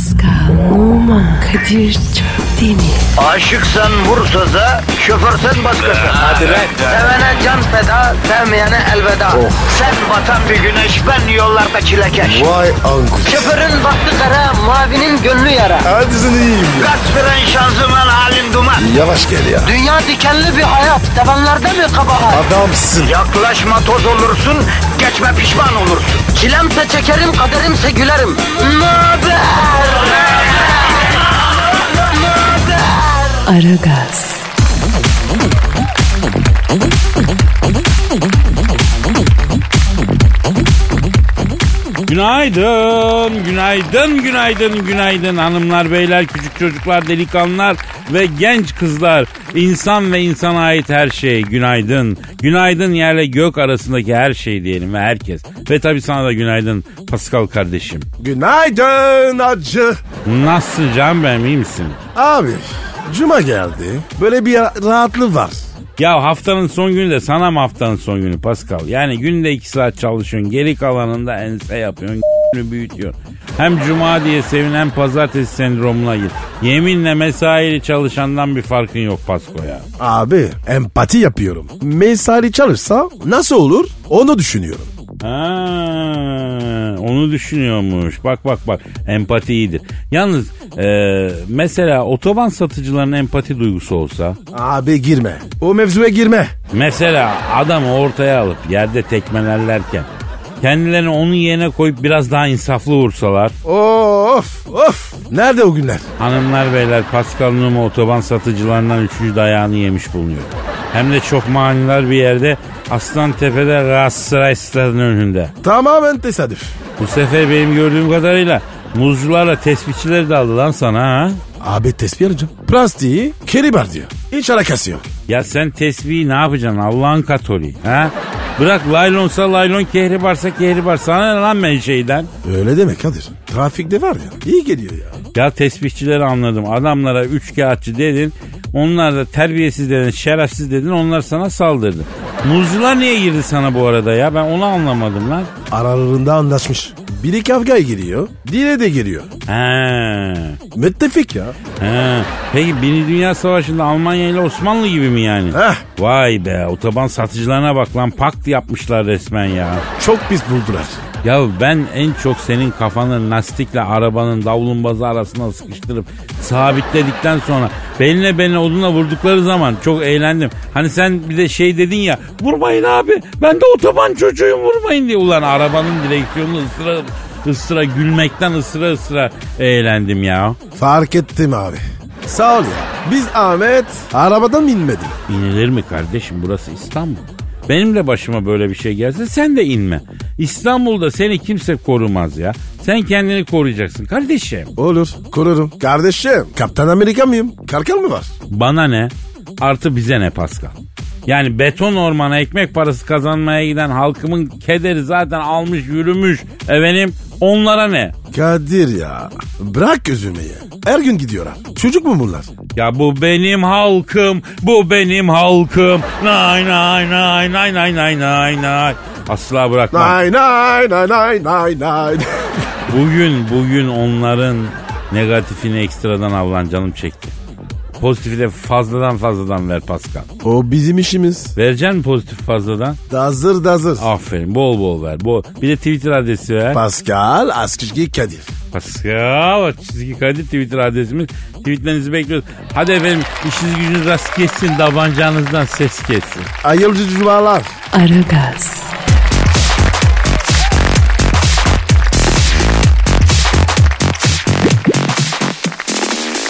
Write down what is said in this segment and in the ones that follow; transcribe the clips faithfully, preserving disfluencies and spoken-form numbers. Pascal, Oman, Kadir çok değil mi? Aşıksan vursa da, şoförsen başkasın. Hadi lan. Sevene can feda, sevmeyene elveda. Oh. Sen batan bir güneş, ben yollarda çilekeş. Vay anku. Şoförün baktı kara, mavinin gönlü yara. Hadi sen iyiyim ya. Kasperen şanzıman halin duman. Yavaş gel ya. Dünya dikenli bir hayat, sevenlerde mi kabahar? Adamsın. Yaklaşma toz olursun, geçme pişman olursun. Çilemse çekerim, kaderimse gülerim. Möber! Aragaz. Günaydın, günaydın, günaydın, günaydın hanımlar, beyler, küçük çocuklar, delikanlılar ve genç kızlar. İnsan ve insana ait her şey. Günaydın. Günaydın yerle gök arasındaki her şey diyelim ve herkes. Ve tabii sana da günaydın Pascal kardeşim. Günaydın acı. Nasıl canım benim, iyi misin? Abi Cuma geldi. Böyle bir rahatlık var. Ya haftanın son günü de sana mı haftanın son günü Pascal? Yani günde iki saat çalışıyorsun. Geri kalanında ense yapıyorsun. Büyütüyorsun. Hem cuma diye sevin hem pazartesi sendromuna gir. Yeminle mesaili çalışandan bir farkın yok Pasko ya. Abi empati yapıyorum. Mesaili çalışsa nasıl olur onu düşünüyorum. Ha, onu düşünüyormuş. Bak bak bak, empati iyidir. Yalnız e, mesela otoban satıcılarının empati duygusu olsa. Abi girme. O mevzuya girme. Mesela adamı ortaya alıp yerde tekmelerlerken kendilerini onun yerine koyup biraz daha insaflı vursalar. Of of. Nerede o günler? Hanımlar beyler, Pascal Numa otoban satıcılarından üçüncü dayağını yemiş bulunuyor. Hem de çok manidar bir yerde, Aslantepe'de Galatasaray stadının önünde. Tamamen tesadüf. Bu sefer benim gördüğüm kadarıyla muzcularla tespihçileri de aldı lan sana ha. Abi tesbih alacağım. Plastiği keribar diyor. Hiç alakası yok. Ya sen tesbihi ne yapacaksın Allah'ın katoliği ha? Bırak laylonsa laylon, kehribarsa kehribar. Sana ne lan menşeiden? Öyle demek Kadir. Trafikte var ya. İyi geliyor ya. Ya tesbihçileri anladım. Adamlara üç kağıtçı dedin. Onlar da terbiyesiz dedin, şerefsiz dedin. Onlar sana saldırdı. Muzcular niye girdi sana bu arada ya? Ben onu anlamadım lan. Aralarında anlaşmış. Biri kavgaya giriyor, diğeri de giriyor. He. Müttefik ya. He. Peki Birinci Dünya Savaşı'nda Almanya ile Osmanlı gibi mi yani? Heh. Vay be, otoban satıcılarına bak lan, pakt yapmışlar resmen ya. Çok pis buldular. Ya ben en çok senin kafanı lastikle arabanın davlumbazı arasına sıkıştırıp sabitledikten sonra beline beline odunla vurdukları zaman çok eğlendim. Hani sen bir de şey dedin ya, vurmayın abi ben de otoban çocuğuyum vurmayın diye. Ulan arabanın direksiyonunu ısıra ısıra gülmekten ısıra ısıra eğlendim ya. Fark ettim abi. Sağ ol ya. Biz Ahmet arabadan inmedik. İnilir mi kardeşim, burası İstanbul. Benim de başıma böyle bir şey gelse sen de inme. İstanbul'da seni kimse korumaz ya. Sen kendini koruyacaksın kardeşim. Olur, korurum. Kardeşim, Kaptan Amerika mıyım? Karkal mı var? Bana ne? Artı bize ne Pascal? Yani beton ormana ekmek parası kazanmaya giden halkımın kederi zaten almış yürümüş. Efendim onlara ne? Kadir ya, bırak gözümeyi. Her gün gidiyorlar. Çocuk mu bunlar? Ya bu benim halkım, bu benim halkım. Nay nay nay nay nay nay nay nay. Asla bırakma. Nay nay nay nay nay nay. Bugün bugün onların negatifini ekstradan avlan, canım çekti. Pozitifi de fazladan fazladan ver Pascal. O bizim işimiz. Vereceksin mi pozitif fazladan? Dazır dazır. Aferin, bol bol ver. Bol. Bir de Twitter adresi ver. Pascal Askışki Kadir. Pascal Askışki Kadir Twitter adresimiz. Tweetlerinizi bekliyoruz. Hadi efendim, işiniz gücünüz rast kessin, tabancanızdan ses kessin. Hayırlı cumalar. Aragaz.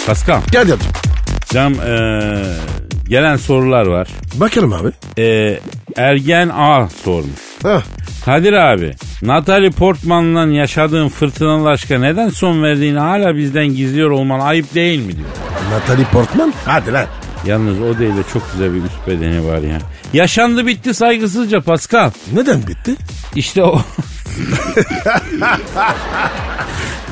Pascal. Kadir. Cam ee, gelen sorular var. Bakalım abi. E, Ergen A sormuş. Heh. Kadir abi, Natalie Portman'la yaşadığın fırtınalı aşka neden son verdiğini hala bizden gizliyor olman ayıp değil mi diyor. Natalie Portman? Hadi lan. Yalnız o değil de çok güzel bir üst bedeni var ya. Yaşandı bitti saygısızca Pascal. Neden bitti? İşte o.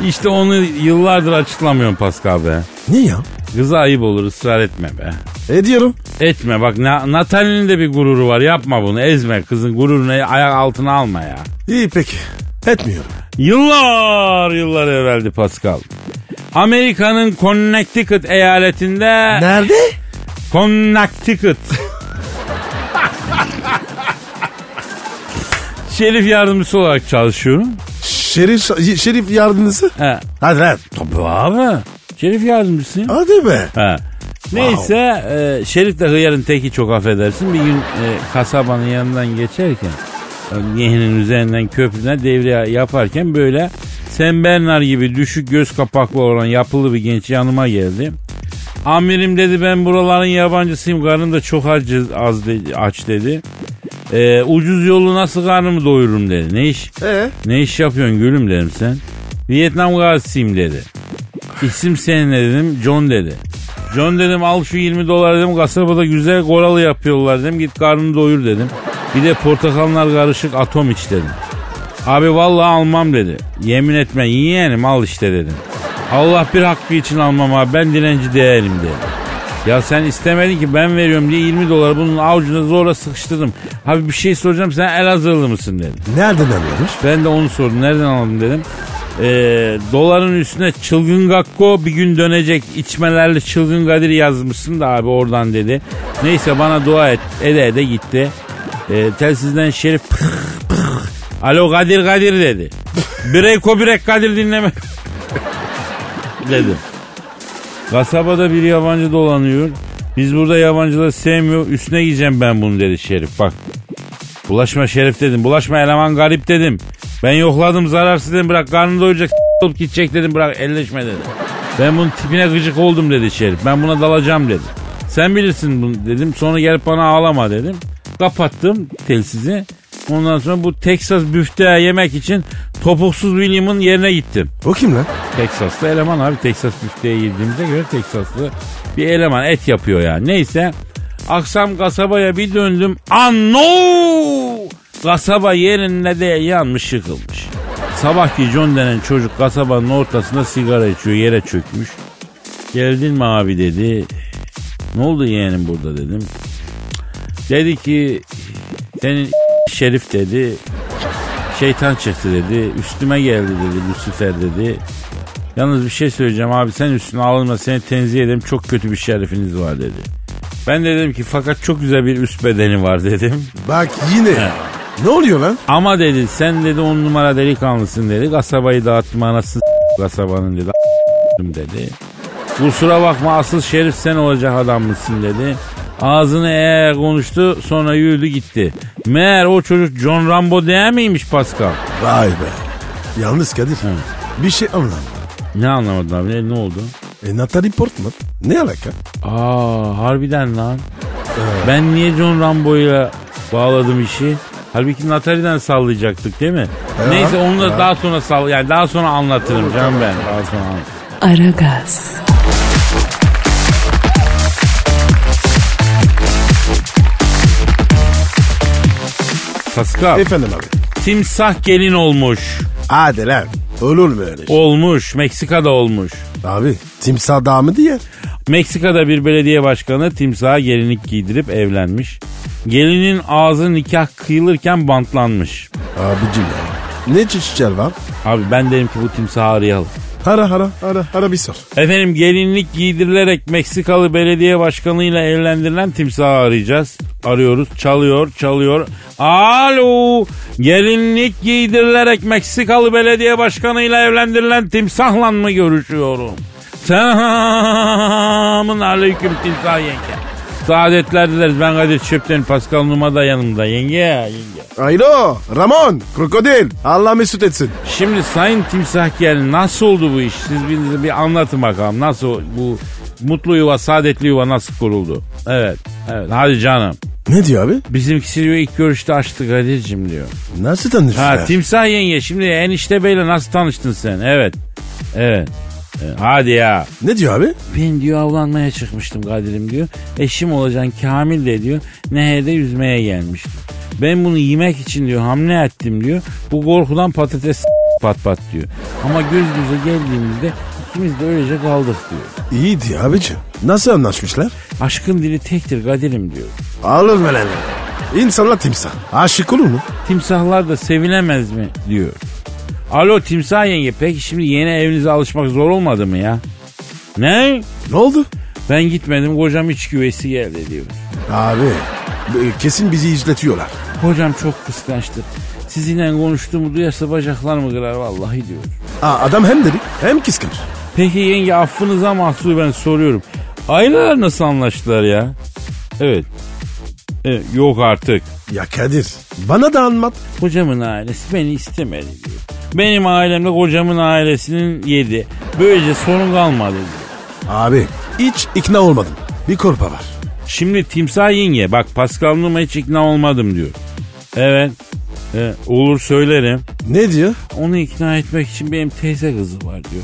İşte onu yıllardır açıklamıyorum Pascal be. Niye ya? Kıza ayıp olur, ısrar etme be. Ediyorum. Etme bak, Natalie'nin de bir gururu var, yapma bunu, ezme kızın gururunu, ayak altına alma ya. İyi peki, etmiyorum. Yıllar yıllar evveldi Pascal. Amerika'nın Connecticut eyaletinde... Nerede? Connecticut. Şerif yardımcısı olarak çalışıyorum. Şerif şerif yardımcısı? He. Hadi lan. Tabii abi. Şerif yardımcısı. Hadi be. He. Neyse wow. e, Şerif de hıyarın teki, çok affedersin. Bir gün e, kasabanın yanından geçerken nehrin üzerinden köprüden devre yaparken böyle Sen Bernard gibi düşük göz kapaklı olan yapılı bir genç yanıma geldi. Amirim dedi, ben buraların yabancısıyım, karnım da çok aç, az dedi, aç dedi. E, ucuz yolu nasıl karnımı doyururum dedi. Ne iş? Ee? Ne iş yapıyorsun gülüm dedim sen. Vietnam gazisiyim dedi. İsim senin dedim, John dedi. John dedim, al şu yirmi dolar dedim, kasabada güzel goralı yapıyorlar dedim, git karnını doyur dedim. Bir de portakallar karışık atom iç dedim. Abi vallahi almam dedi. Yemin etme yeğenim, al işte dedim. Allah bir hakkı için almam abi, ben dilenci değilim dedi. Ya sen istemedin ki, ben veriyorum diye yirmi dolar bunun avucuna zorla sıkıştırdım. Abi bir şey soracağım, sen Elazığlı mısın dedim. Nereden anladın? Ben de onu sordum, nereden anladın dedim. Ee, doların üstüne çılgın gakko bir gün dönecek içmelerle çılgın Kadir yazmışsın da abi oradan dedi. Neyse bana dua et, ede ede gitti. Ee, telsizden Şerif pıh pıh alo Kadir Kadir dedi. Bireyko birek Kadir dinleme dedi. Kasabada bir yabancı dolanıyor. Biz burada yabancıları sevmiyor. Üstüne gideceğim ben bunu dedi Şerif. Bak bulaşma Şerif dedim. Bulaşma eleman garip dedim. Ben yokladım zararsız dedim. Bırak karnını doyacak olup gidecek dedim. Bırak elleşme dedi. Ben bunun tipine gıcık oldum dedi Şerif. Ben buna dalacağım dedi. Sen bilirsin bunu dedim. Sonra gelip bana ağlama dedim. Kapattım telsizi. Ondan sonra bu Texas büfteğe yemek için topuksuz William'ın yerine gittim. O kim lan? Texaslı eleman abi. Texas büfteğe girdiğimize göre Texaslı bir eleman. Et yapıyor yani. Neyse. Akşam kasabaya bir döndüm. Anno! Kasaba yerinde de yanmış yıkılmış. Sabahki John denen çocuk kasabanın ortasında sigara içiyor. Yere çökmüş. Geldin mi abi dedi. Ne oldu yeğenim burada dedim. Dedi ki senin Şerif dedi. Şeytan çıktı dedi. Üstüme geldi dedi. Lucifer dedi. Yalnız bir şey söyleyeceğim abi, sen üstüne alınma, seni tenzih ederim. Çok kötü bir şerifiniz var dedi. Ben de dedim ki fakat çok güzel bir üst bedeni var dedim. Bak yine. Ha. Ne oluyor lan? Ama dedi sen dedi on numara delikanlısın dedi. Kasabayı dağıttım anasını kasabanın dedi. dedi. Kusura bakma asıl şerif sen olacak adam mısın dedi. Ağzını eğer konuştu, sonra yürüdü gitti. Meğer o çocuk John Rambo değil miymiş Pascal? Vay be. Yalnız Kadir, ha. bir şey anlamadım. Ne anlamadın abi? Ne, ne oldu? E, Natalie Portman. Ne alaka? Aa, harbiden lan. Ee. Ben niye John Rambo'yla bağladım işi? Halbuki Natalie'den sallayacaktık değil mi? Ee, Neyse onu da ee. daha sonra sall, yani daha sonra anlatırım canım ben. Daha sonra anlatırım. Aragaz. Paskal. Efendim abi. Timsah gelin olmuş. Hadi lan. Olur mu öyle? Olmuş. Meksika'da olmuş. Abi timsah daha mı diye? Meksika'da bir belediye başkanı timsaha gelinlik giydirip evlenmiş. Gelinin ağzı nikah kıyılırken bantlanmış. Abicim ya. Ne çeşitler var? Abi ben derim ki bu timsahı arayalım. Ara ara ara ara bir sor. Efendim gelinlik giydirilerek Meksikalı belediye başkanıyla evlendirilen timsahı arayacağız. Arıyoruz. Çalıyor çalıyor. Alo. Gelinlik giydirilerek Meksikalı belediye başkanıyla evlendirilen timsahla mı görüşüyorum? Selamun aleyküm timsah yenge. Saadetler dileriz. Ben Kadir Çöpten, Pascal Numa da yanımda. Yenge yenge. Alo Ramon, krokodil. Allah mesut etsin. Şimdi sayın timsah gelin, nasıl oldu bu iş? Siz birinize bir anlatın bakalım. Nasıl bu mutlu yuva, saadetli yuva nasıl kuruldu? Evet, evet. Hadi canım. Ne diyor abi? Bizimkisi diyor ilk görüşte açtı Kadir'cim diyor. Nasıl tanıştın? Ha timsah yenge, şimdi enişte beyle nasıl tanıştın sen? Evet, evet. Hadi ya. Ne diyor abi? Ben diyor avlanmaya çıkmıştım Kadir'im diyor. Eşim olacaksın Kamil de diyor. Nehirde yüzmeye gelmiştim. Ben bunu yemek için diyor hamle ettim diyor. Bu korkudan patates pat pat diyor. Ama göz göze geldiğimizde ikimiz de öylece kaldık diyor. İyi diyor abicim. Nasıl anlaşmışlar? Aşkın dili tektir Kadir'im diyor. Alır mı lan? İnsanlar timsah. Aşık olur mu? Timsahlar da sevilemez mi diyor. Alo Timsah yenge, peki şimdi yeni evinize alışmak zor olmadı mı ya? Ne? Ne oldu? Ben gitmedim, kocam iç güvesi geldi diyor. Abi kesin bizi izletiyorlar. Hocam çok kıskançtır. Sizinle konuştuğumu duyarsa bacaklarımı kırar vallahi diyor. Aa, adam hem dedi hem kıskanç. Peki yenge affınıza mahsul ben soruyorum. Aileler nasıl anlaştılar ya? Evet. E, yok artık. Ya Kadir bana da anlat. Kocamın ailesi beni istemedi diyor. Benim ailemle kocamın ailesinin yedi. Böylece sorun kalmadı diyor. Abi hiç ikna olmadım. Bir korpa var. Şimdi Timsah yenge bak Paskal'ıma hiç ikna olmadım diyor. Evet. E, olur söylerim. Ne diyor? Onu ikna etmek için benim teyze kızı var diyor.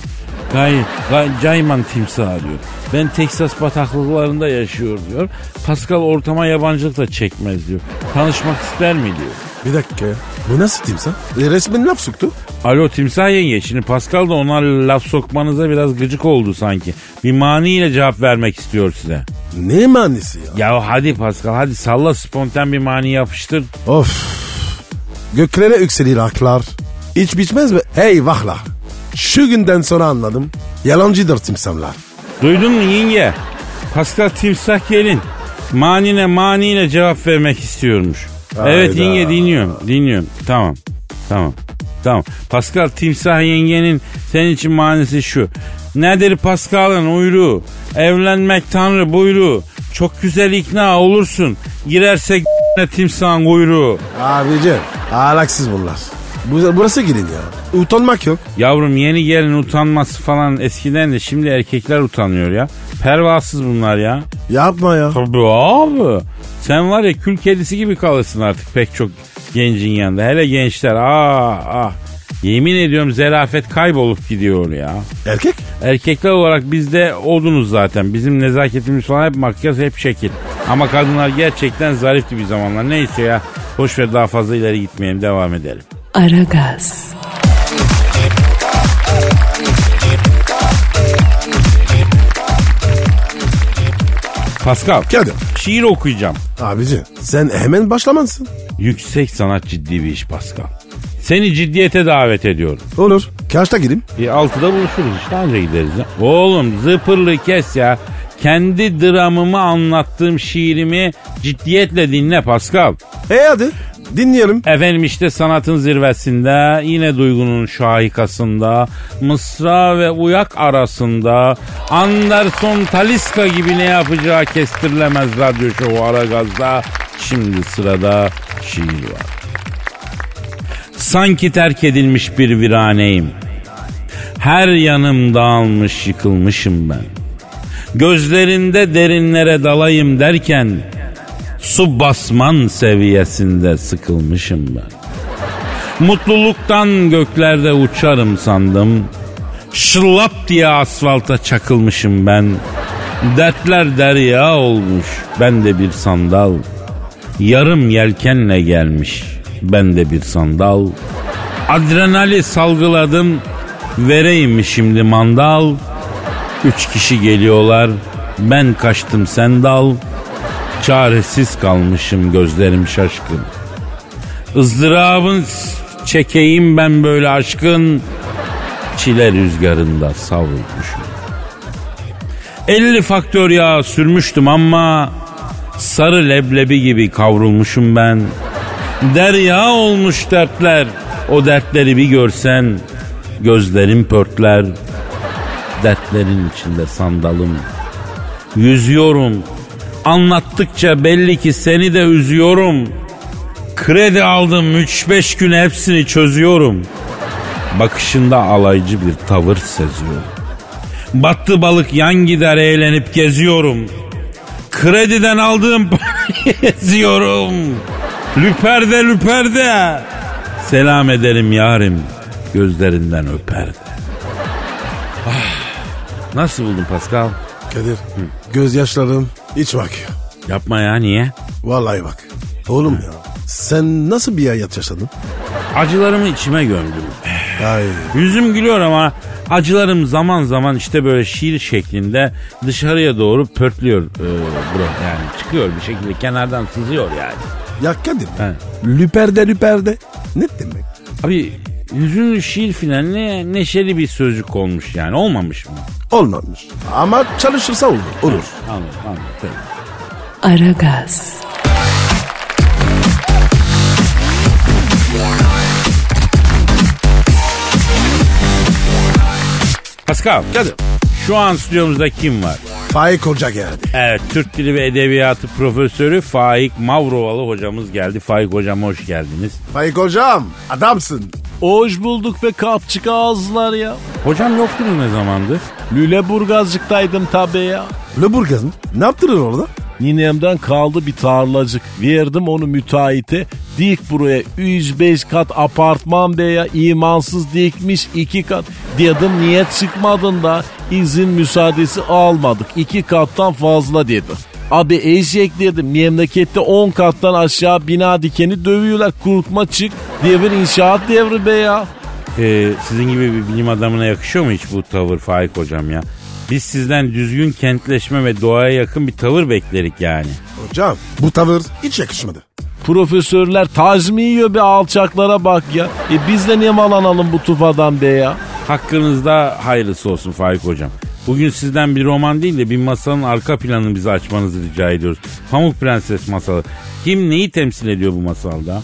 Gay, gay, Cayman timsahı diyor. Ben Teksas bataklıklarında yaşıyor diyor. Pascal ortama yabancılık da çekmez diyor. Tanışmak ister mi diyor. Bir dakika ya. Bu nasıl timsah? E, resmen laf soktu. Alo Timsah yenge. Şimdi Pascal da ona laf sokmanıza biraz gıcık oldu sanki. Bir maniyle cevap vermek istiyor size. Ne manisi ya? Ya hadi Pascal hadi salla spontan bir mani yapıştır. Of. Göklere yükselir aklar. İç biçmez mi? Hey vahla. Şu günden sonra anladım. Yalancıdır timsahlar. Duydun mu yenge? Pascal timsah gelin. Manine maniyle cevap vermek istiyormuş. Hayda. Evet yenge dinliyorum. Dinliyorum. Tamam. Tamam. Tamam. Pascal timsah yengenin senin için manisi şu. Nedir Pascal'ın uyruğu? Evlenmek tanrı buyruğu. Çok güzel ikna olursun. Girerse timsahın kuyruğu. Abicim alaksız bunlar. Burası gidin ya. Utanmak yok. Yavrum yeni gelin utanması falan eskiden de şimdi erkekler utanıyor ya. Pervasız bunlar ya. Yapma ya. Tabii abi. Sen var ya kül kedisi gibi kalırsın artık pek çok gencin yanında. Hele gençler ah ah. Yemin ediyorum zerafet kaybolup gidiyor ya. Erkek? Erkekler olarak biz de odunuz zaten. Bizim nezaketimiz falan hep makyaj hep şekil. Ama kadınlar gerçekten zarifti bir zamanlar. Neyse ya. Boş ver daha fazla ileri gitmeyelim. Devam edelim. Aragaz. Pascal. Kadir. Şiir okuyacağım. Abici sen hemen başlamalısın. Yüksek sanat ciddi bir iş Pascal. Seni ciddiyete davet ediyorum. Olur. Kaçta gireyim? E, altıda buluşuruz işte anca gideriz. Ya. Oğlum zıpırlı kes ya. Kendi dramımı anlattığım şiirimi ciddiyetle dinle Pascal. E hadi dinleyelim. Efendim işte sanatın zirvesinde, yine duygunun şahikasında, mısra ve uyak arasında Anderson Taliska gibi ne yapacağı kestirilemez radyo şovu Aragaz'da. Şimdi sırada şiir var. Sanki terk edilmiş bir viraneyim. Her yanım dağılmış yıkılmışım ben. Gözlerinde derinlere dalayım derken su basman seviyesinde sıkılmışım ben. Mutluluktan göklerde uçarım sandım. Şırlap diye asfalta çakılmışım ben. Dertler derya olmuş. Ben de bir sandal. Yarım yelkenle gelmiş. Ben de bir sandal. Adrenali salgıladım. Vereyim mi şimdi mandal? Üç kişi geliyorlar. Ben kaçtım sen dal. Çaresiz kalmışım gözlerim şaşkın. Izdırabın çekeyim ben böyle aşkın. Çile rüzgarında savrulmuşum. Elli faktör yağı sürmüştüm ama sarı leblebi gibi kavrulmuşum ben. Derya olmuş dertler. O dertleri bir görsen gözlerim pörtler. Dertlerin içinde sandalım. Yüzüyorum. Anlattıkça belli ki seni de üzüyorum. Kredi aldım üç beş gün hepsini çözüyorum. Bakışında alaycı bir tavır seziyorum. Battı balık yan gider eğlenip geziyorum. Krediden aldığım parayı geziyorum. Lüperde lüperde. Selam ederim yarim. Gözlerinden öperde. Ah. Nasıl buldun Pascal? Kadir, Hı. gözyaşlarım iç bakıyor. Yapma ya, niye? Vallahi bak. Oğlum Hı. ya, sen nasıl bir hayat yaşadın? Acılarımı içime gömdüm. Hayır. Yüzüm gülüyor ama acılarım zaman zaman işte böyle şiir şeklinde dışarıya doğru pörtlüyor. E, bro. Yani çıkıyor bir şekilde, kenardan sızıyor yani. Ya Kadir, lüperde lüperde ne demek? Abi... Hüzünlü şiir filan ne, neşeli bir sözcük olmuş yani. Olmamış mı? Olmamış. Ama çalışırsa olur. Olur. Anladım, anladım. Aragaz. Pascal. Kadir. Şu an stüdyomuzda kim var? Faik Hoca geldi. Evet, Türk Dili ve Edebiyatı Profesörü Faik Mavrovalı hocamız geldi. Faik Hocam hoş geldiniz. Faik Hocam adamsın. Hoş bulduk be kapçık ağızlar ya. Hocam yoktunuz ne zamandır? Lüleburgazcıktaydım tabii ya. Lüleburgaz mı? Ne yaptınız orada? Ninemden kaldı bir tarlacık. Verdim onu müteahhite. Dik buraya yüz beş kat apartman be ya. İmansız dikmiş iki kat. Dedim niye çıkmadın da izin müsaadesi almadık. iki kattan fazla dedim. Abi eşek dedim. Memlekette on kattan aşağı bina dikeni dövüyorlar. Kurutma çık. Devir inşaat devri be ya. Ee, sizin gibi bir bilim adamına yakışıyor mu hiç bu tavır Faik Hocam ya? Biz sizden düzgün kentleşme ve doğaya yakın bir tavır beklerik yani. Hocam bu tavır hiç yakışmadı. Profesörler tac mı yiyor be alçaklara bak ya. E biz de nemalanalım bu tufadan be ya. Hakkınızda hayırlısı olsun Faik Hocam. Bugün sizden bir roman değil de bir masalın arka planını bize açmanızı rica ediyoruz. Pamuk Prenses masalı. Kim neyi temsil ediyor bu masalda?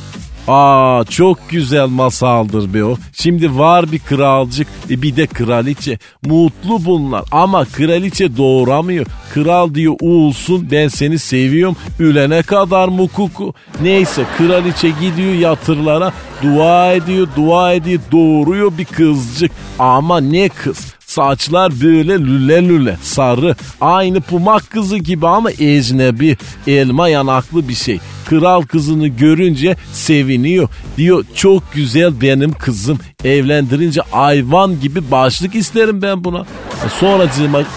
Aa çok güzel masaldır be o. Şimdi var bir kralcık bir de kraliçe. Mutlu bunlar ama kraliçe doğuramıyor. Kral diyor uğulsun ben seni seviyorum. Ülene kadar mukuku. Neyse kraliçe gidiyor yatırlara. Dua ediyor dua ediyor doğuruyor bir kızcık. Ama ne kız? Saçlar böyle lüle lüle sarı. Aynı pumak kızı gibi ama ecnebi elma yanaklı bir şey. Kral kızını görünce seviniyor. Diyor çok güzel benim kızım. Evlendirince hayvan gibi başlık isterim ben buna. Sonra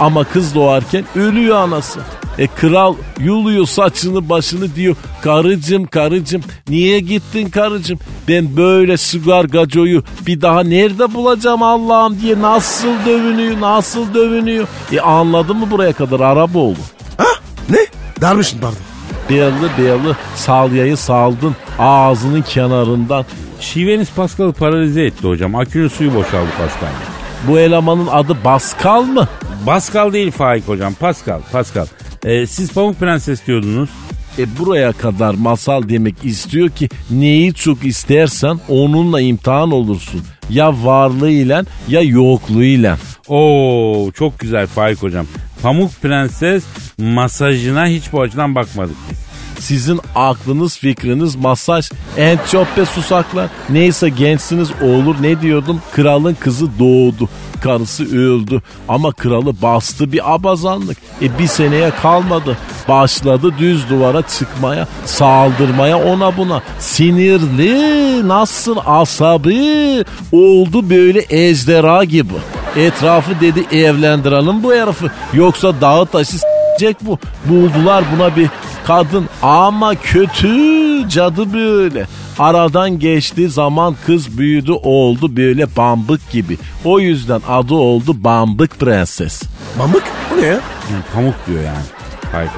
ama kız doğarken ölüyor anası. E kral yuluyor saçını başını diyor. Karıcım karıcım niye gittin karıcım? Ben böyle sugar gacoyu bir daha nerede bulacağım Allah'ım diye nasıl dövünüyor nasıl dövünüyor. E anladın mı buraya kadar araba oldu. Ha ne? Darmışsın pardon. Beyazlı beyazlı salyayı saldın ağzının kenarından. Şiveniz Pascal'ı paralize etti hocam. Akünün suyu boşaldı Pascal'da. Bu elemanın adı Pascal mı? Pascal değil Faik Hocam. Pascal, Pascal. Ee, siz Pamuk Prenses diyordunuz. E buraya kadar masal demek istiyor ki neyi çok istersen onunla imtihan olursun. Ya varlığıyla ya yokluğuyla. Oo çok güzel Faik Hocam. Pamuk Prenses masajına hiç bu açıdan bakmadık biz. Sizin aklınız fikriniz masaj en çok be susaklar. Neyse gençsiniz olur ne diyordum. Kralın kızı doğdu. Karısı öldü. Ama kralı bastı bir abazanlık. E bir seneye kalmadı. Başladı düz duvara çıkmaya. Saldırmaya ona buna. Sinirli nasıl asabi. Oldu böyle ejderha gibi. Etrafı dedi evlendirelim bu herifi. Yoksa dağı taşı s***cek bu. Buldular buna bir kadın ama kötü cadı böyle. Aradan geçti zaman kız büyüdü oldu böyle bambık gibi. O yüzden adı oldu Bambık Prenses. Bambık? O ne ya? Yani pamuk diyor yani. Hayır.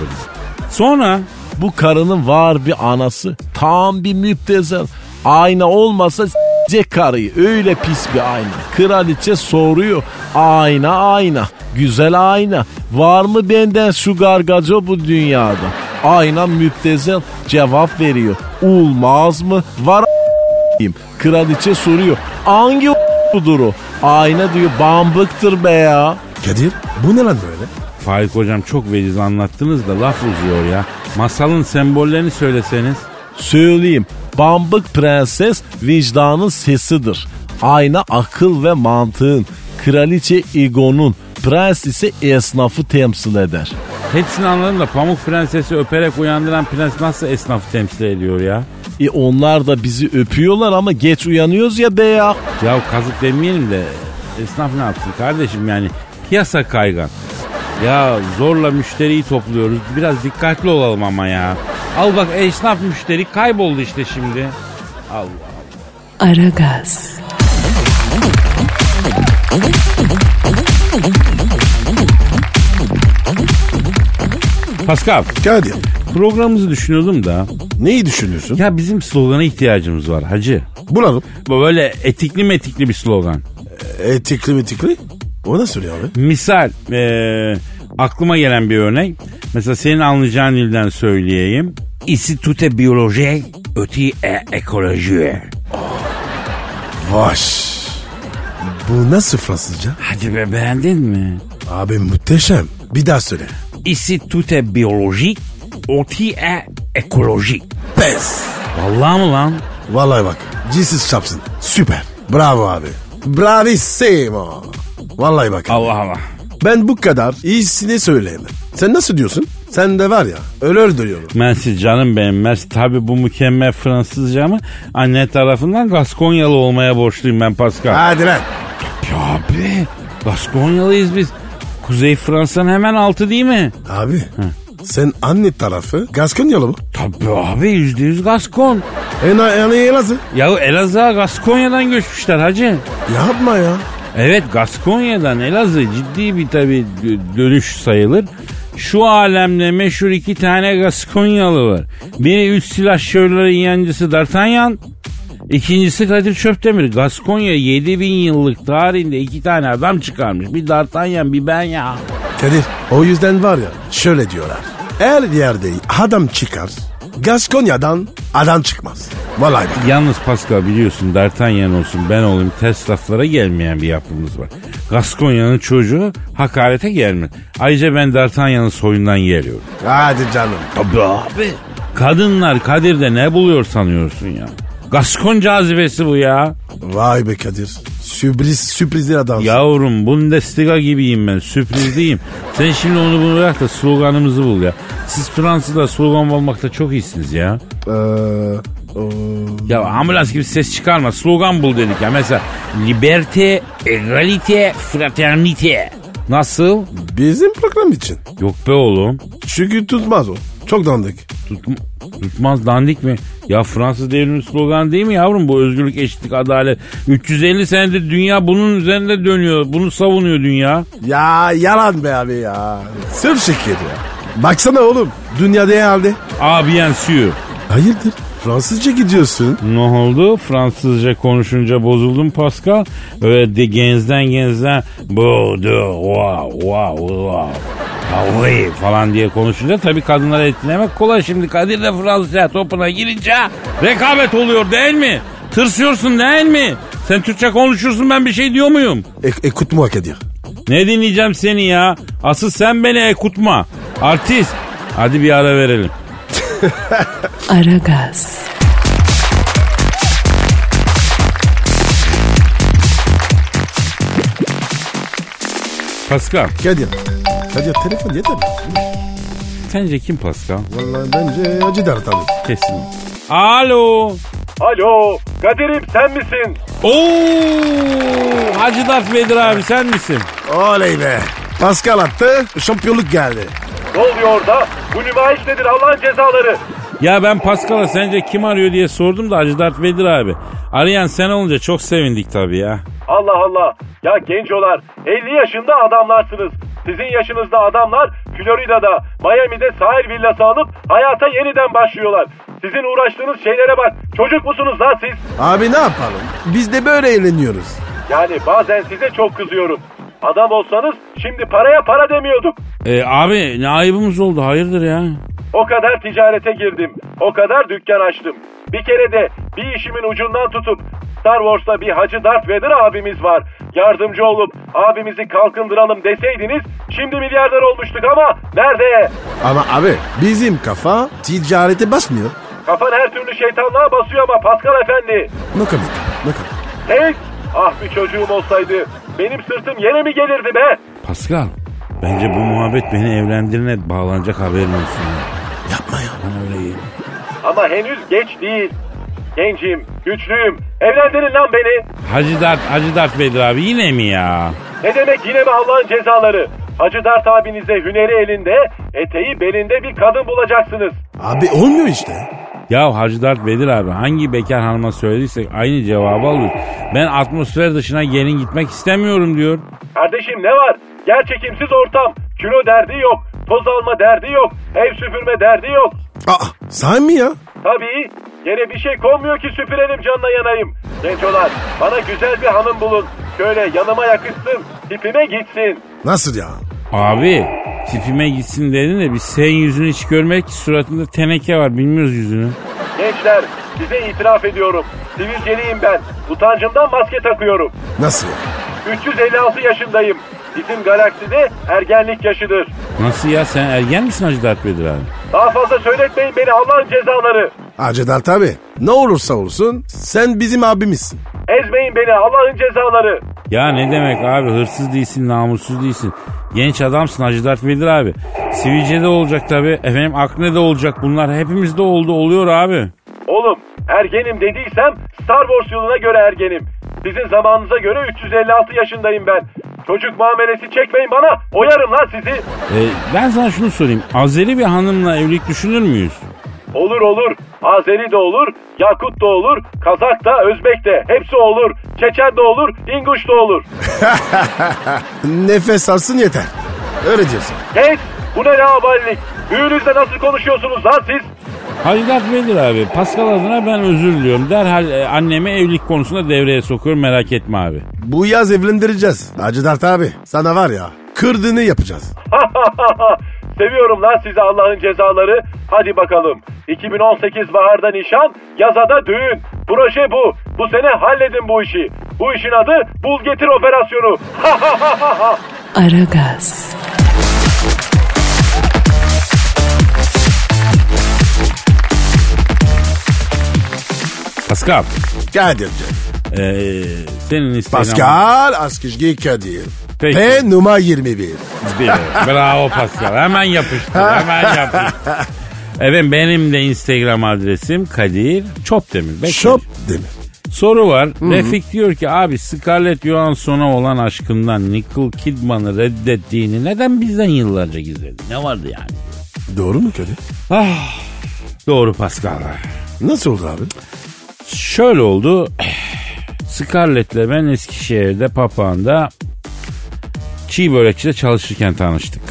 Sonra bu karının var bir anası. Tam bir müptezel. Ayna olmasa s***ce karıyı. Öyle pis bir ayna. Kraliçe soruyor. Ayna ayna. Güzel ayna. Var mı benden şu gargaco bu dünyada? Aynen müptezel cevap veriyor. Olmaz mı? Var a***yim. Kraliçe soruyor. Hangi a***dur o? Ayna diyor bambıktır be ya. Kadir bu ne lan böyle? Faik Hocam çok veciz anlattınız da laf uzuyor ya. Masalın sembollerini söyleseniz. Söyleyeyim. Bambık Prenses vicdanın sesidir. Ayna akıl ve mantığın. Kraliçe egonun. Prens ise esnafı temsil eder. Hepsini anladım da Pamuk Prenses'i öperek uyandıran prens nasıl esnafı temsil ediyor ya? E onlar da bizi öpüyorlar ama geç uyanıyoruz ya be ya. Ya kazık demeyelim de esnaf ne yapsın kardeşim yani piyasa kaygan. Ya zorla müşteriyi topluyoruz biraz dikkatli olalım ama ya. Al bak esnaf müşteri kayboldu işte şimdi. Allah Allah. Aragaz. Pascal. Kadir. Programımızı düşünüyordum da. Neyi düşünüyorsun? Ya bizim slogana ihtiyacımız var hacı. Bulalım. Bu böyle etikli metikli bir slogan. Etikli metikli? O nasıl oluyor abi? Misal ee, aklıma gelen bir örnek. Mesela senin anlayacağın dilden söyleyeyim. İsi tute biyoloji, öti e ekoloji. Vaş. Bu nasıl Fransızca? Hadi be, beğendin mi? Abi muhteşem. Bir daha söyle. İsi tute biyolojik, öti e ekoloji. Pes. Vallahi mı lan? Vallahi bak. Cinsiz çapsın. Süper. Bravo abi. Bravissimo. Vallahi bak. Allah Allah. Ben bu kadar iyisini söyleyemem. Sen nasıl diyorsun? Sen de var ya öyle öldürüyorum. Mersi canım benim. Mersi tabi bu mükemmel Fransızcamı anne tarafından Gaskonyalı olmaya borçluyum ben Pascal. Hadi lan. Ya abi Gaskonyalıyız biz. Kuzey Fransa'nın hemen altı değil mi? Abi ha. Sen anne tarafı Gaskonyalı mı? Tabi abi yüzde yüz Gaskon. E yani Elazığ? Ya Elazığ'a Gaskonya'dan göçmüşler hacı. Yapma ya. Evet Gaskonya'dan Elazığ ciddi bir tabi dönüş sayılır. Şu alemde meşhur iki tane Gaskonyalı var. Biri üç silahşörlerin yancısı D'Artagnan. İkincisi Kadir Çöptemir. Gaskonya yedi bin yıllık tarihinde iki tane adam çıkarmış. Bir D'Artagnan bir ben ya. Kadir o yüzden var ya şöyle diyorlar. Her yerde adam çıkar. Gaskonya'dan adam çıkmaz. Vallahi bak. Yalnız Pascal biliyorsun D'Artagnan olsun ben olayım ters laflara gelmeyen bir yapımız var. Gaskonya'nın çocuğu hakarete gelmez. Ayrıca ben D'Artagnan'ın soyundan geliyorum. Hadi canım. Tabii abi. Kadınlar Kadir'de ne buluyor sanıyorsun ya? Gaskon cazibesi bu ya. Vay be Kadir. Sürpriz, sürprizli adamsın. Yavrum Bundesliga gibiyim ben. Sürprizliyim. Sen şimdi onu bunu bırak da sloganımızı bul ya. Siz Fransızlar slogan bulmakta çok iyisiniz ya. Ee, o... Ya ambulans gibi ses çıkarma. Slogan bul dedik ya. Mesela Liberté, Égalité, Fraternité. Nasıl? Bizim program için. Yok be oğlum. Çünkü tutmaz o. Çok dandik. Tutma, tutmaz dandik mi? Ya Fransız devrimi slogan değil mi yavrum? Bu özgürlük, eşitlik, adalet. üç yüz elli senedir dünya bunun üzerinde dönüyor. Bunu savunuyor dünya. Ya yalan be abi ya. Sırf şirket ya. Baksana oğlum. Dünya ne halde? Abiyen suyu. Hayırdır? Fransızca gidiyorsun. Ne oldu? Fransızca konuşunca bozuldum Pascal. Öyle de genzden genzden. Bu, de, wa, wa, wa. Havayı falan diye konuşunca tabii kadınlara etkilemek kolay. Şimdi Kadir de Fransızca topuna girince rekabet oluyor değil mi? Tırsıyorsun değil mi? Sen Türkçe konuşursun ben bir şey diyor muyum? E- ekutma Kadir. Ne dinleyeceğim seni ya? Asıl sen beni ekutma. Artist. Hadi bir ara verelim. Aragaz. Pascal. Kadir. Kadir telefon yeter mi? Sence kim Pascal? Vallahi bence Hacı Darth abi. Kesin. Alo. Alo. Kadir'im sen misin? Ooo. Hacı Darth Vader abi sen misin? Oley be. Pascal attı. Şampiyonluk geldi. Ne oluyor orada? Bu nümayiş nedir Allah'ın cezaları? Ya ben Pascal'a sence kim arıyor diye sordum da Hacı Darth Vader abi. Arayan sen olunca çok sevindik tabii ya. Allah Allah. Ya gencolar elli yaşında adamlarsınız. Sizin yaşınızda adamlar Florida'da, Miami'de sahil villası alıp hayata yeniden başlıyorlar. Sizin uğraştığınız şeylere bak. Çocuk musunuz lan siz? Abi ne yapalım? Biz de böyle eğleniyoruz. Yani bazen size çok kızıyorum. Adam olsanız şimdi paraya para demiyorduk. E, abi ne ayıbımız oldu hayırdır ya? O kadar ticarete girdim. O kadar dükkan açtım. Bir kere de bir işimin ucundan tutup Star Wars'ta bir Hacı Darth Vader abimiz var. Yardımcı olup abimizi kalkındıralım deseydiniz şimdi milyarder olmuştuk ama nerede? Ama abi bizim kafa ticarete basmıyor. Kafan her türlü şeytanlığa basıyor ama Pascal efendi. Ne kadar? Ne kadar? Tek ah bir çocuğum olsaydı benim sırtım yere mi gelirdi be? Pascal bence bu muhabbet beni evlendirine bağlanacak haberin olsun. Yapma ya bana öyle iyi. Ama henüz geç değil. Gencim, güçlüyüm. Evlendirin lan beni. Hacı Darth, Hacı Darth Vader abi yine mi ya? Ne demek yine mi Allah'ın cezaları? Hacı Darth abinize hüneri elinde, eteği belinde bir kadın bulacaksınız. Abi olmuyor işte. Ya Hacı Darth Vader abi hangi bekar hanıma söylediysek aynı cevabı alıyor. Ben atmosfer dışına gelin gitmek istemiyorum diyor. Kardeşim ne var? Gerçekimsiz ortam. Kilo derdi yok. Toz alma derdi yok. Ev süpürme derdi yok. Aa, sen mi ya? Tabii. Yere bir şey konmuyor ki süpürelim canla yanayım. Gencolar, bana güzel bir hanım bulun. Şöyle yanıma yakışsın, tipime gitsin. Nasıl ya? Abi, tipime gitsin dedin de biz senin yüzünü hiç görmedik ki, suratında teneke var, bilmiyoruz yüzünü. Gençler, size itiraf ediyorum. Sivilceliyim ben. Utancımdan maske takıyorum. Nasıl? üç yüz elli altı yaşındayım. Bizim galakside ergenlik yaşıdır. Nasıl ya, sen ergen misin Hacı Darth Vader abi? Daha fazla söyletmeyin beni, Allah'ın cezaları. Hacı Darth abi, ne olursa olsun sen bizim abimizsin. Ezmeyin beni, Allah'ın cezaları. Ya ne demek abi, hırsız değilsin, namussuz değilsin. Genç adamsın Hacı Darth Vader abi. Sivilce de olacak tabii, efendim akne de olacak, bunlar hepimizde oldu, oluyor abi. Oğlum, ergenim dediysem Star Wars yoluna göre ergenim. Sizin zamanınıza göre üç yüz elli altı yaşındayım ben. Çocuk muamelesi çekmeyin bana, oyarım lan sizi. Ee, ben sana şunu sorayım, Azeri bir hanımla evlilik düşünür müyüz? Olur olur, Azeri de olur, Yakut da olur, Kazak da, Özbek de, hepsi olur. Çeçen de olur, İnguş da olur. Nefes alsın yeter, öyle diyorsun. Geç, bu ne laubalilik, büyünüzle nasıl konuşuyorsunuz lan siz? Hacı Darth Vader abi, Pascal adına ben özür diliyorum. Derhal e, annemi evlilik konusunda devreye sokuyorum, merak etme abi. Bu yaz evlendireceğiz Hacı Darth abi, sana var ya, kırdığını yapacağız. Seviyorum lan sizi, Allah'ın cezaları. Hadi bakalım, iki bin on sekiz baharda nişan, yazada düğün. Proje bu, bu sene halledin bu işi. Bu işin adı bul getir operasyonu. Aragaz. Pascal. Kadir canım. Ee, senin isteğin Pascal ama... Askışgi Kadir. Peki. P numara yirmi bir. Bravo Pascal. Hemen yapıştır. Hemen yapıştır. Evet, benim de Instagram adresim Kadir Çopdemir. Çopdemir. Soru var. Hı-hı. Refik diyor ki abi, Scarlett Johansson'a olan aşkından Nicole Kidman'ı reddettiğini neden bizden yıllarca gizledi? Ne vardı yani? Doğru mu Kadir? Ah, doğru Pascal. Nasıl oldu abi? Şöyle oldu. Scarlett'le ben Eskişehir'de Papağan'da çiğ börekçide çalışırken tanıştık.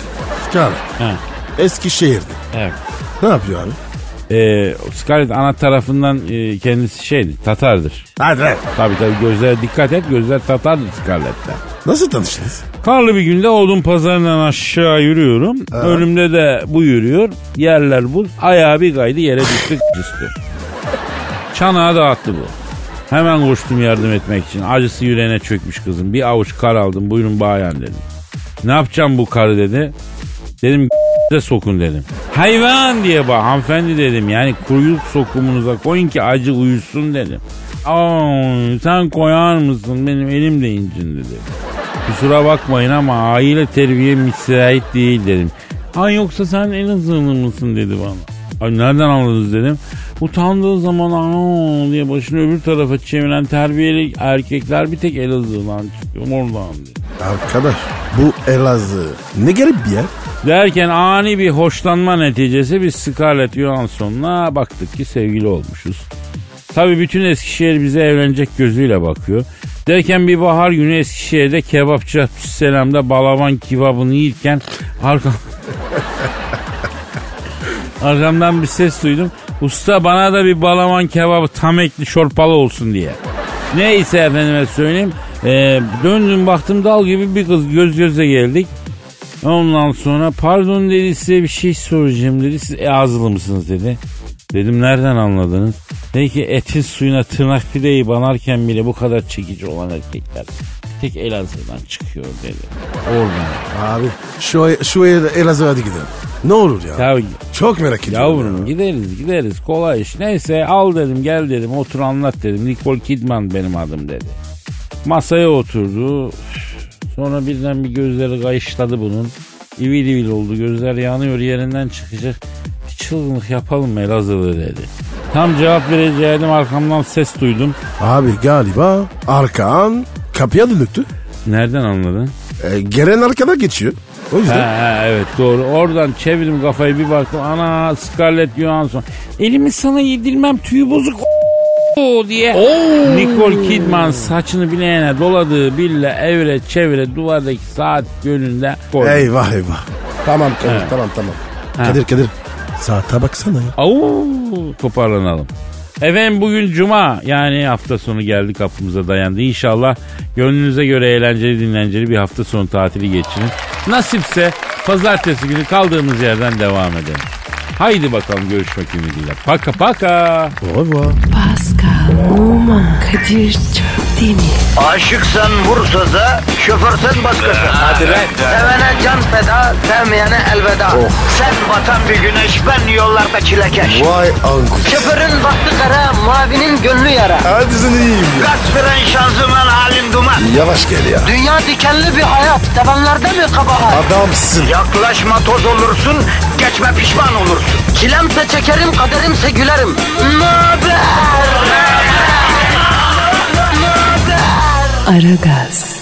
Scarlett. He. Eskişehir'de. Evet. Ne yapıyor abi? Ee, Scarlett ana tarafından e, kendisi şeydi, Tatar'dır. Hadi be. Tabii tabii, gözlere dikkat et, gözler Tatar'dır Scarlett'ten. Nasıl tanıştınız? Karlı bir günde Odun Pazarı'ndan aşağı yürüyorum. Ha. Önümde de bu yürüyor. Yerler buz. Ayağı bir kaydı, yere düştü. Çanağı dağıttı bu. Hemen koştum yardım etmek için. Acısı yüreğine çökmüş kızım. Bir avuç kar aldım. Buyurun bayan dedim. Ne yapacağım bu karı dedi. Dedim de sokun dedim. Hayvan diye bak hanımefendi dedim. Yani kuyruk sokumunuza koyun ki acı uyusun dedim. Aa, sen koyar mısın? Benim elim de incindi dedi. Kusura bakmayın ama aile terbiye müsait değil dedim. Ay yoksa sen Elazığlı mısın dedi bana. Ay nereden anladınız dedim. Utandığı zaman aa diye başını öbür tarafa çeviren terbiyeli erkekler bir tek Elazığ'dan çıkıyor. Oradan diye. Arkadaş bu Elazığ ne garip bir yer. Derken ani bir hoşlanma neticesi biz Scarlett Johansson'la baktık ki sevgili olmuşuz. Tabii bütün Eskişehir bize evlenecek gözüyle bakıyor. Derken bir bahar günü Eskişehir'de kebapçı Abdüsselam'da balaban kebabını yiyirken arka... arkamdan bir ses duydum. Usta bana da bir balaban kebabı tam ekli şorpalı olsun diye. Neyse efendime söyleyeyim. Ee, döndüm baktım dal gibi bir kız, göz göze geldik. Ondan sonra pardon dedi, size bir şey soracağım dedi. Siz Elazığlı mısınız dedi. Dedim nereden anladınız? Dedi ki etin suyuna tırnak pideyi banarken bile bu kadar çekici olan erkekler tek Elazığ'dan çıkıyor dedi. Oradan. Abi şu, şu Elazığ'a hadi gidelim. Ne olur ya? Tabii. Çok merak ediyorum. Yavrum ya. gideriz gideriz kolay iş. Neyse al dedim, gel dedim, otur anlat dedim. Nicole Kidman benim adım dedi. Masaya oturdu. Sonra birden bir gözleri kayışladı bunun. İvil ivil oldu, gözler yanıyor, yerinden çıkacak. Bir çılgınlık yapalım mı Elazığlı dedi. Tam cevap vereceğim arkamdan ses duydum. Abi galiba arkan kapıya dönüktü. Nereden anladın? E, gelen arkada geçiyor. O yüzden. Ha, evet doğru. Oradan çevirdim kafayı, bir baktım. Ana Scarlett Johansson. Elimi sana yedirmem tüyü bozuk o diye. Oo. Nicole Kidman saçını bileğine doladığı bille evre çevire duvardaki saat yönünde koydu. Eyvah eyvah. Tamam Kadir, evet. tamam tamam. Ha. Kadir Kadir. Saate baksana ya. Au, toparlanalım. Efendim bugün Cuma, yani hafta sonu geldi, kapımıza dayandı. İnşallah gönlünüze göre eğlenceli dinlenceli bir hafta sonu tatili geçirin. Nasipse pazartesi günü kaldığımız yerden devam edelim. Haydi bakalım, görüşmek ümidiyle. Paka paka. Bravo. Pascal, Oman, Kadir, çok değil mi? Aşıksan vursa da, şoförsen başkasın. Hadi lan. Sevene can feda, sevmeyene elveda. Oh. Sen batan bir güneş, ben yollarda çilekeş. Vay anku. Şoförün baktı kara, mavinin gönlü yara. Hadi sen iyiyim ya. Kasperen şanzıman halin duman. Yavaş gel ya. Dünya dikenli bir hayat, sevenlerde mi kabahar? Adamsın. Yaklaşma toz olursun, geçme pişman olursun. Çilemse çekerim, kaderimse gülerim. Möber! Aragaz.